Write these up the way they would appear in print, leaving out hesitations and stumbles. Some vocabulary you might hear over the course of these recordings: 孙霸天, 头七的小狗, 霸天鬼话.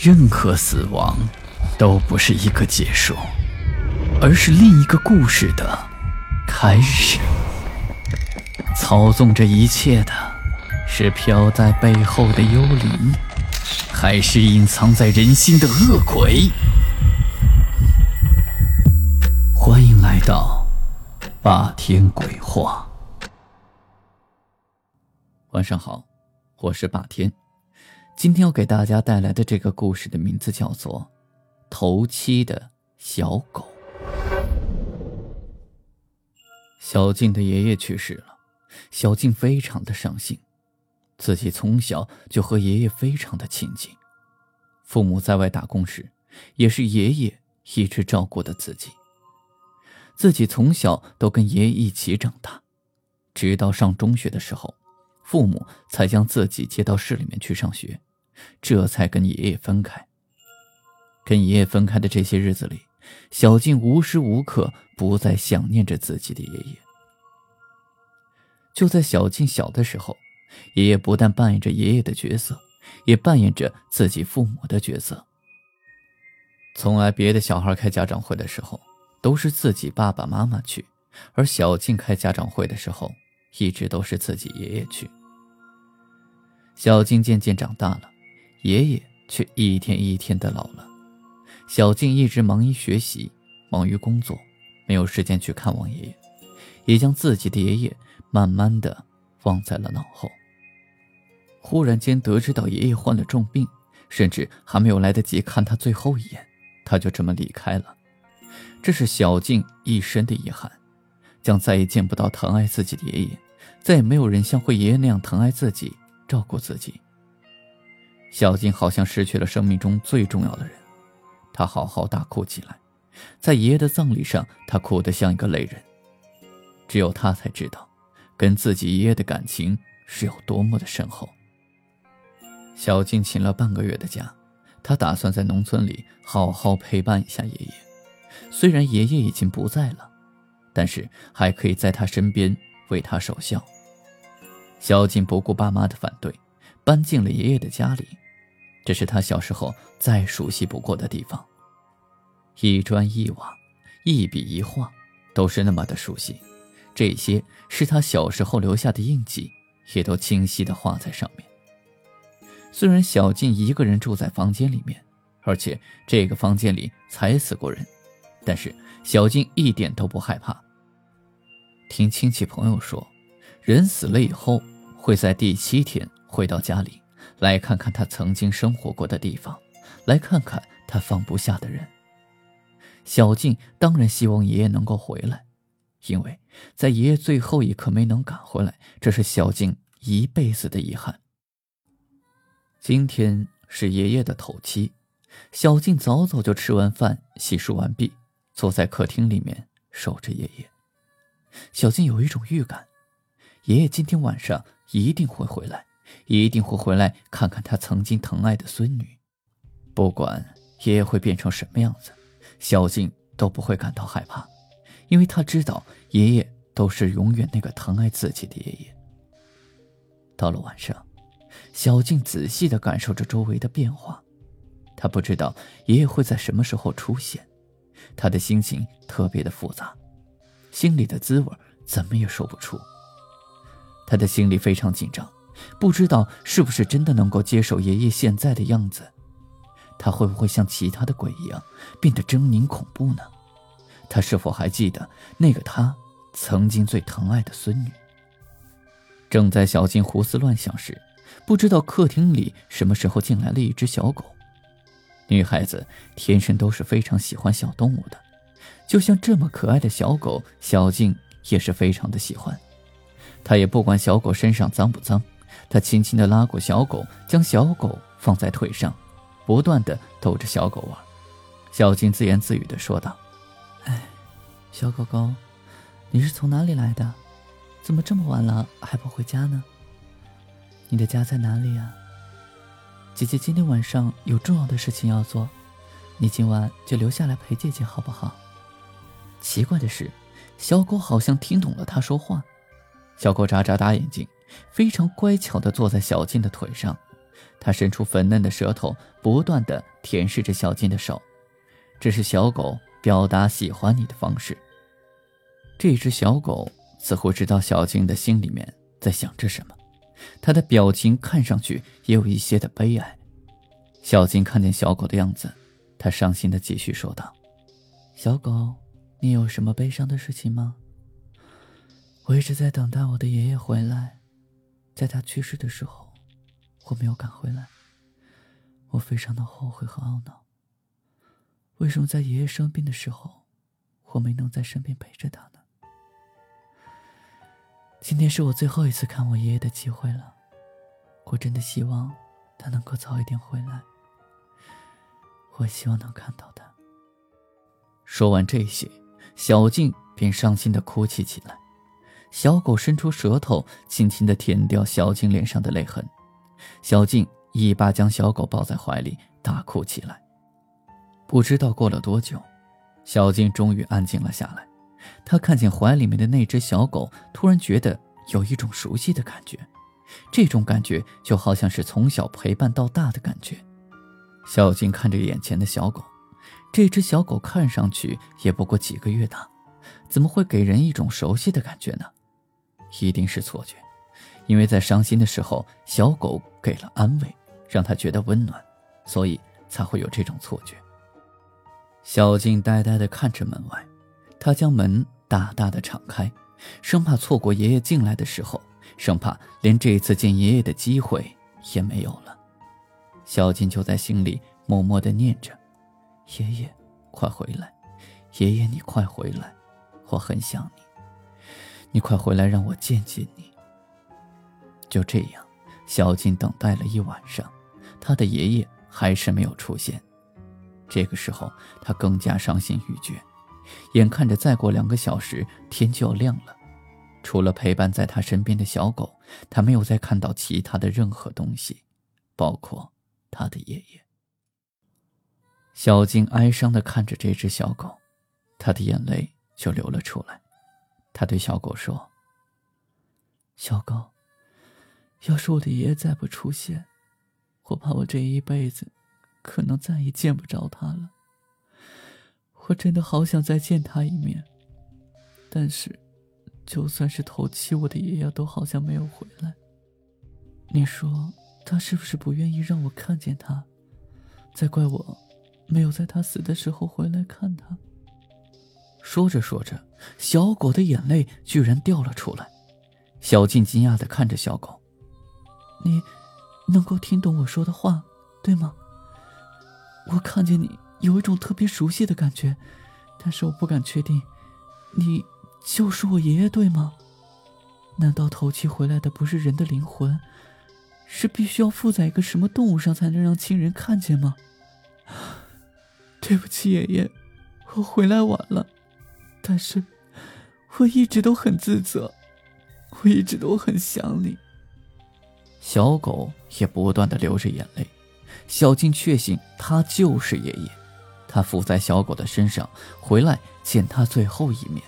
任何死亡都不是一个结束，而是另一个故事的开始。操纵这一切的是飘在背后的幽灵，还是隐藏在人心的恶鬼？欢迎来到霸天鬼话。晚上好，我是霸天。今天要给大家带来的这个故事的名字叫做头七的小狗。小静的爷爷去世了，小静非常的伤心。自己从小就和爷爷非常的亲近，父母在外打工时，也是爷爷一直照顾的自己。自己从小都跟爷爷一起长大，直到上中学的时候，父母才将自己接到市里面去上学，这才跟爷爷分开。跟爷爷分开的这些日子里，小静无时无刻不再想念着自己的爷爷。就在小静小的时候，爷爷不但扮演着爷爷的角色，也扮演着自己父母的角色。从来别的小孩开家长会的时候，都是自己爸爸妈妈去，而小静开家长会的时候，一直都是自己爷爷去。小静渐渐长大了，爷爷却一天一天的老了。小静一直忙于学习，忙于工作，没有时间去看望爷爷，也将自己的爷爷慢慢的忘在了脑后。忽然间得知到爷爷患了重病，甚至还没有来得及看他最后一眼，他就这么离开了。这是小静一生的遗憾，将再也见不到疼爱自己的爷爷，再也没有人像会爷爷那样疼爱自己，照顾自己。小静好像失去了生命中最重要的人，她好好大哭起来。在爷爷的葬礼上，她哭得像一个泪人。只有她才知道，跟自己爷爷的感情是有多么的深厚。小静请了半个月的假，她打算在农村里好好陪伴一下爷爷。虽然爷爷已经不在了，但是还可以在他身边为他守孝。小静不顾爸妈的反对，搬进了爷爷的家里。这是他小时候再熟悉不过的地方，一砖一瓦，一笔一画，都是那么的熟悉。这些是他小时候留下的印记，也都清晰地画在上面。虽然小静一个人住在房间里面，而且这个房间里才死过人，但是小静一点都不害怕。听亲戚朋友说，人死了以后会在第7天回到家里，来看看他曾经生活过的地方，来看看他放不下的人。小静当然希望爷爷能够回来，因为在爷爷最后一刻没能赶回来，这是小静一辈子的遗憾。今天是爷爷的头七，小静早早就吃完饭，洗漱完毕，坐在客厅里面守着爷爷。小静有一种预感，爷爷今天晚上一定会回来，一定会回来看看他曾经疼爱的孙女。不管爷爷会变成什么样子，小静都不会感到害怕，因为她知道爷爷都是永远那个疼爱自己的爷爷。到了晚上，小静仔细地感受着周围的变化。她不知道爷爷会在什么时候出现，她的心情特别的复杂，心里的滋味怎么也说不出。她的心里非常紧张，不知道是不是真的能够接受爷爷现在的样子。他会不会像其他的鬼一样变得狰狞恐怖呢？他是否还记得那个他曾经最疼爱的孙女？正在小静胡思乱想时，不知道客厅里什么时候进来了一只小狗。女孩子天生都是非常喜欢小动物的，就像这么可爱的小狗，小静也是非常的喜欢。她也不管小狗身上脏不脏，她轻轻地拉过小狗，将小狗放在腿上，不断地逗着小狗玩。小静自言自语地说道：“哎，小狗狗，你是从哪里来的？怎么这么晚了还不回家呢？你的家在哪里啊？姐姐今天晚上有重要的事情要做，你今晚就留下来陪姐姐好不好？”奇怪的是，小狗好像听懂了她说话。小狗眨眨大眼睛，非常乖巧地坐在小静的腿上，他伸出粉嫩的舌头，不断地舔舐着小金的手。这是小狗表达喜欢你的方式。这只小狗似乎知道小金的心里面在想着什么，他的表情看上去也有一些的悲哀。小金看见小狗的样子，他伤心地继续说道：“小狗，你有什么悲伤的事情吗？我一直在等待我的爷爷回来，在他去世的时候，我没有赶回来，我非常的后悔和懊恼。为什么在爷爷生病的时候，我没能在身边陪着他呢？今天是我最后一次看我爷爷的机会了，我真的希望他能够早一点回来，我希望能看到他。”说完这些，小静便伤心地哭泣起来。小狗伸出舌头，轻轻地舔掉小静脸上的泪痕。小静一把将小狗抱在怀里，大哭起来。不知道过了多久，小静终于安静了下来。他看见怀里面的那只小狗，突然觉得有一种熟悉的感觉，这种感觉就好像是从小陪伴到大的感觉。小静看着眼前的小狗，这只小狗看上去也不过几个月大，怎么会给人一种熟悉的感觉呢？一定是错觉，因为在伤心的时候，小狗给了安慰，让他觉得温暖，所以才会有这种错觉。小静呆呆地看着门外，他将门大大的敞开，生怕错过爷爷进来的时候，生怕连这一次见爷爷的机会也没有了。小静就在心里默默地念着：“爷爷，快回来！爷爷，你快回来！我很想你，你快回来让我见见你。”就这样，小静等待了一晚上，她的爷爷还是没有出现。这个时候，她更加伤心欲绝。眼看着再过2个小时天就要亮了，除了陪伴在他身边的小狗，他没有再看到其他的任何东西，包括他的爷爷。小静哀伤地看着这只小狗，他的眼泪就流了出来。他对小狗说：“小狗，要是我的爷爷再不出现，我怕我这一辈子可能再也见不着他了。我真的好想再见他一面，但是就算是头七，我的爷爷都好像没有回来。你说他是不是不愿意让我看见他，再怪我没有在他死的时候回来看他？”说着说着，小狗的眼泪居然掉了出来。小静惊讶地看着小狗：“你能够听懂我说的话，对吗？我看见你有一种特别熟悉的感觉，但是我不敢确定，你就是我爷爷，对吗？难道头七回来的不是人的灵魂，是必须要附在一个什么动物上才能让亲人看见吗？对不起爷爷，我回来晚了，但是我一直都很自责，我一直都很想你。”小狗也不断地流着眼泪，小静确信他就是爷爷。他伏在小狗的身上，回来见他最后一面。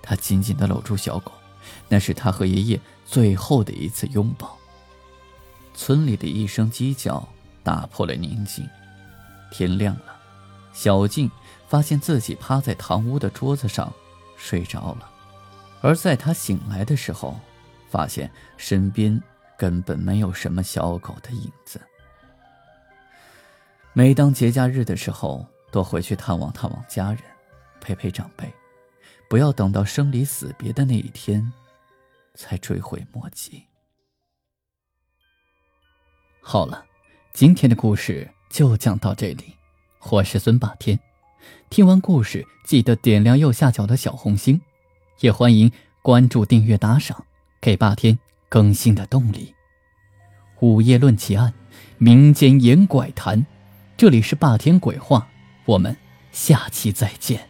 他紧紧地搂住小狗，那是他和爷爷最后的一次拥抱。村里的一声鸡叫打破了宁静。天亮了，小静发现自己趴在堂屋的桌子上睡着了，而在他醒来的时候，发现身边根本没有什么小狗的影子。每当节假日的时候，多回去探望探望家人，陪陪长辈，不要等到生离死别的那一天才追悔莫及。好了，今天的故事就讲到这里，我是孙霸天。听完故事记得点亮右下角的小红心，也欢迎关注订阅打赏，给霸天更新的动力。午夜论奇案，民间言怪谈，这里是霸天鬼话，我们下期再见。